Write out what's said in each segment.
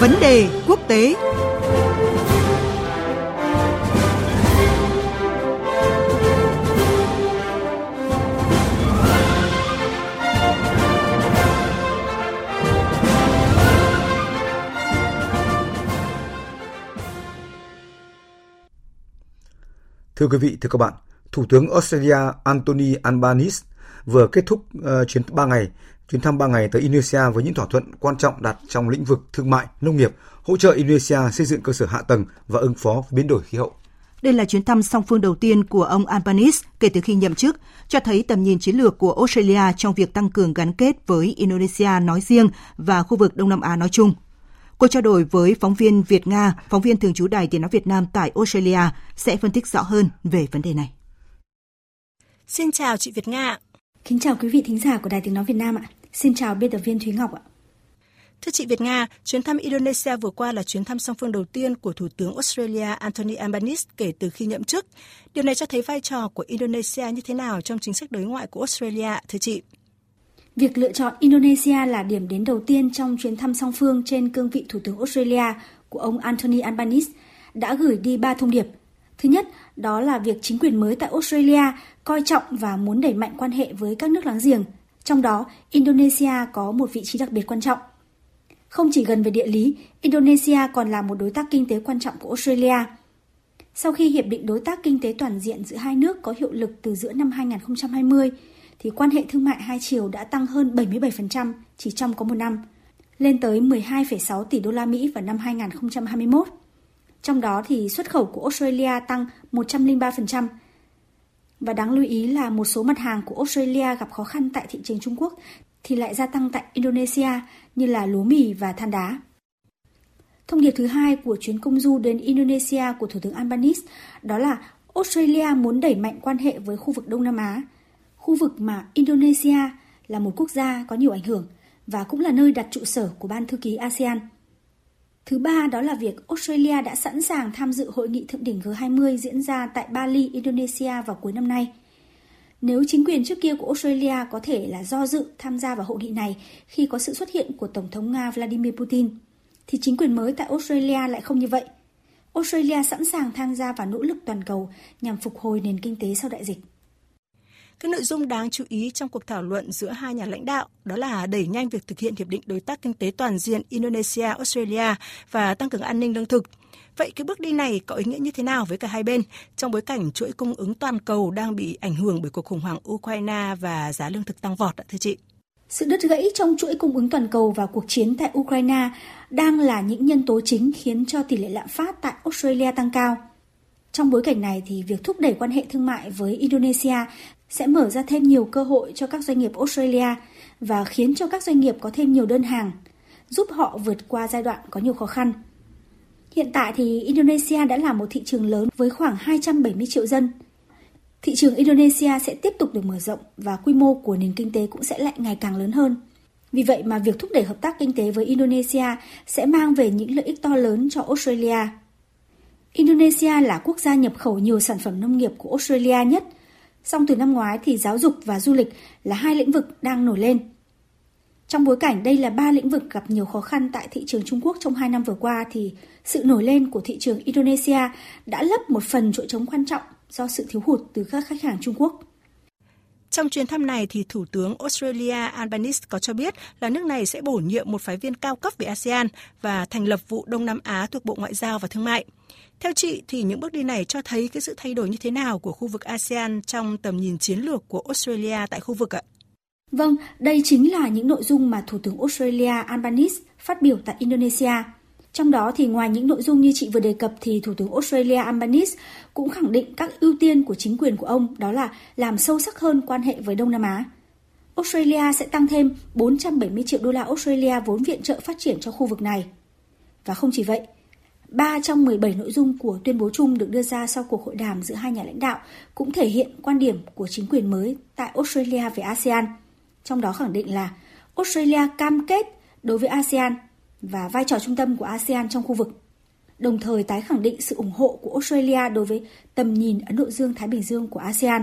Vấn đề quốc tế. Thưa quý vị, thưa các bạn, Thủ tướng Australia Anthony Albanese vừa kết thúc chuyến thăm 3 ngày tới Indonesia với những thỏa thuận quan trọng đạt trong lĩnh vực thương mại, nông nghiệp, hỗ trợ Indonesia xây dựng cơ sở hạ tầng và ứng phó với biến đổi khí hậu. Đây là chuyến thăm song phương đầu tiên của ông Albanese kể từ khi nhậm chức, cho thấy tầm nhìn chiến lược của Australia trong việc tăng cường gắn kết với Indonesia nói riêng và khu vực Đông Nam Á nói chung. Cuộc trao đổi với phóng viên Việt-Nga, phóng viên thường trú Đài Tiếng nói Việt Nam tại Australia sẽ phân tích rõ hơn về vấn đề này. Xin chào chị Việt Nga. Kính chào quý vị thính giả của Đài Tiếng nói Việt Nam ạ. Xin chào biên tập viên Thúy Ngọc ạ. Thưa chị Việt Nga, chuyến thăm Indonesia vừa qua là chuyến thăm song phương đầu tiên của Thủ tướng Australia Anthony Albanese kể từ khi nhậm chức. Điều này cho thấy vai trò của Indonesia như thế nào trong chính sách đối ngoại của Australia, thưa chị? Việc lựa chọn Indonesia là điểm đến đầu tiên trong chuyến thăm song phương trên cương vị Thủ tướng Australia của ông Anthony Albanese đã gửi đi 3 thông điệp. Thứ nhất, đó là việc chính quyền mới tại Australia coi trọng và muốn đẩy mạnh quan hệ với các nước láng giềng. Trong đó, Indonesia có một vị trí đặc biệt quan trọng. Không chỉ gần về địa lý, Indonesia còn là một đối tác kinh tế quan trọng của Australia. Sau khi Hiệp định Đối tác Kinh tế Toàn diện giữa hai nước có hiệu lực từ giữa năm 2020, thì quan hệ thương mại hai chiều đã tăng hơn 77% chỉ trong có một năm, lên tới 12,6 tỷ đô la Mỹ vào năm 2021. Trong đó thì xuất khẩu của Australia tăng 103%. Và đáng lưu ý là một số mặt hàng của Australia gặp khó khăn tại thị trường Trung Quốc thì lại gia tăng tại Indonesia như là lúa mì và than đá. Thông điệp thứ hai của chuyến công du đến Indonesia của Thủ tướng Albanese đó là Australia muốn đẩy mạnh quan hệ với khu vực Đông Nam Á, khu vực mà Indonesia là một quốc gia có nhiều ảnh hưởng và cũng là nơi đặt trụ sở của Ban Thư ký ASEAN. Thứ ba đó là việc Australia đã sẵn sàng tham dự hội nghị thượng đỉnh G20 diễn ra tại Bali, Indonesia vào cuối năm nay. Nếu chính quyền trước kia của Australia có thể là do dự tham gia vào hội nghị này khi có sự xuất hiện của Tổng thống Nga Vladimir Putin, thì chính quyền mới tại Australia lại không như vậy. Australia sẵn sàng tham gia vào nỗ lực toàn cầu nhằm phục hồi nền kinh tế sau đại dịch. Các nội dung đáng chú ý trong cuộc thảo luận giữa hai nhà lãnh đạo đó là đẩy nhanh việc thực hiện Hiệp định Đối tác Kinh tế Toàn diện Indonesia-Australia và tăng cường an ninh lương thực. Vậy cái bước đi này có ý nghĩa như thế nào với cả hai bên trong bối cảnh chuỗi cung ứng toàn cầu đang bị ảnh hưởng bởi cuộc khủng hoảng Ukraine và giá lương thực tăng vọt ạ, thưa chị? Sự đứt gãy trong chuỗi cung ứng toàn cầu và cuộc chiến tại Ukraine đang là những nhân tố chính khiến cho tỷ lệ lạm phát tại Australia tăng cao. Trong bối cảnh này thì việc thúc đẩy quan hệ thương mại với Indonesia sẽ mở ra thêm nhiều cơ hội cho các doanh nghiệp Australia và khiến cho các doanh nghiệp có thêm nhiều đơn hàng, giúp họ vượt qua giai đoạn có nhiều khó khăn. Hiện tại thì Indonesia đã là một thị trường lớn với khoảng 270 triệu dân. Thị trường Indonesia sẽ tiếp tục được mở rộng và quy mô của nền kinh tế cũng sẽ lại ngày càng lớn hơn. Vì vậy mà việc thúc đẩy hợp tác kinh tế với Indonesia sẽ mang về những lợi ích to lớn cho Australia. Indonesia là quốc gia nhập khẩu nhiều sản phẩm nông nghiệp của Australia nhất. Song từ năm ngoái thì giáo dục và du lịch là hai lĩnh vực đang nổi lên. Trong bối cảnh đây là ba lĩnh vực gặp nhiều khó khăn tại thị trường Trung Quốc trong 2 năm vừa qua thì sự nổi lên của thị trường Indonesia đã lấp một phần chỗ trống quan trọng do sự thiếu hụt từ các khách hàng Trung Quốc. Trong chuyến thăm này thì Thủ tướng Australia Albanese có cho biết là nước này sẽ bổ nhiệm một phái viên cao cấp về ASEAN và thành lập vụ Đông Nam Á thuộc Bộ Ngoại giao và Thương mại. Theo chị thì những bước đi này cho thấy cái sự thay đổi như thế nào của khu vực ASEAN trong tầm nhìn chiến lược của Australia tại khu vực ạ? Vâng, đây chính là những nội dung mà Thủ tướng Australia Albanese phát biểu tại Indonesia. Trong đó thì ngoài những nội dung như chị vừa đề cập thì Thủ tướng Australia Albanese cũng khẳng định các ưu tiên của chính quyền của ông đó là làm sâu sắc hơn quan hệ với Đông Nam Á. Australia sẽ tăng thêm 470 triệu đô la Australia vốn viện trợ phát triển cho khu vực này. Và không chỉ vậy, 3 trong 17 nội dung của tuyên bố chung được đưa ra sau cuộc hội đàm giữa hai nhà lãnh đạo cũng thể hiện quan điểm của chính quyền mới tại Australia về ASEAN. Trong đó khẳng định là Australia cam kết đối với ASEAN và vai trò trung tâm của ASEAN trong khu vực, đồng thời tái khẳng định sự ủng hộ của Australia đối với tầm nhìn Ấn Độ Dương-Thái Bình Dương của ASEAN.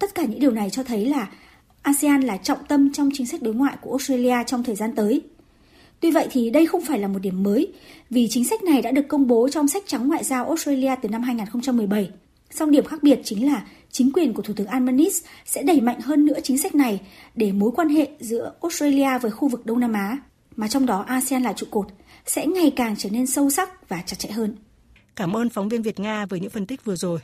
Tất cả những điều này cho thấy là ASEAN là trọng tâm trong chính sách đối ngoại của Australia trong thời gian tới. Tuy vậy thì đây không phải là một điểm mới, vì chính sách này đã được công bố trong sách trắng ngoại giao Australia từ năm 2017. Song điểm khác biệt chính là chính quyền của Thủ tướng Albanese sẽ đẩy mạnh hơn nữa chính sách này để mối quan hệ giữa Australia với khu vực Đông Nam Á, mà trong đó ASEAN là trụ cột, sẽ ngày càng trở nên sâu sắc và chặt chẽ hơn. Cảm ơn phóng viên Việt Nga với những phân tích vừa rồi.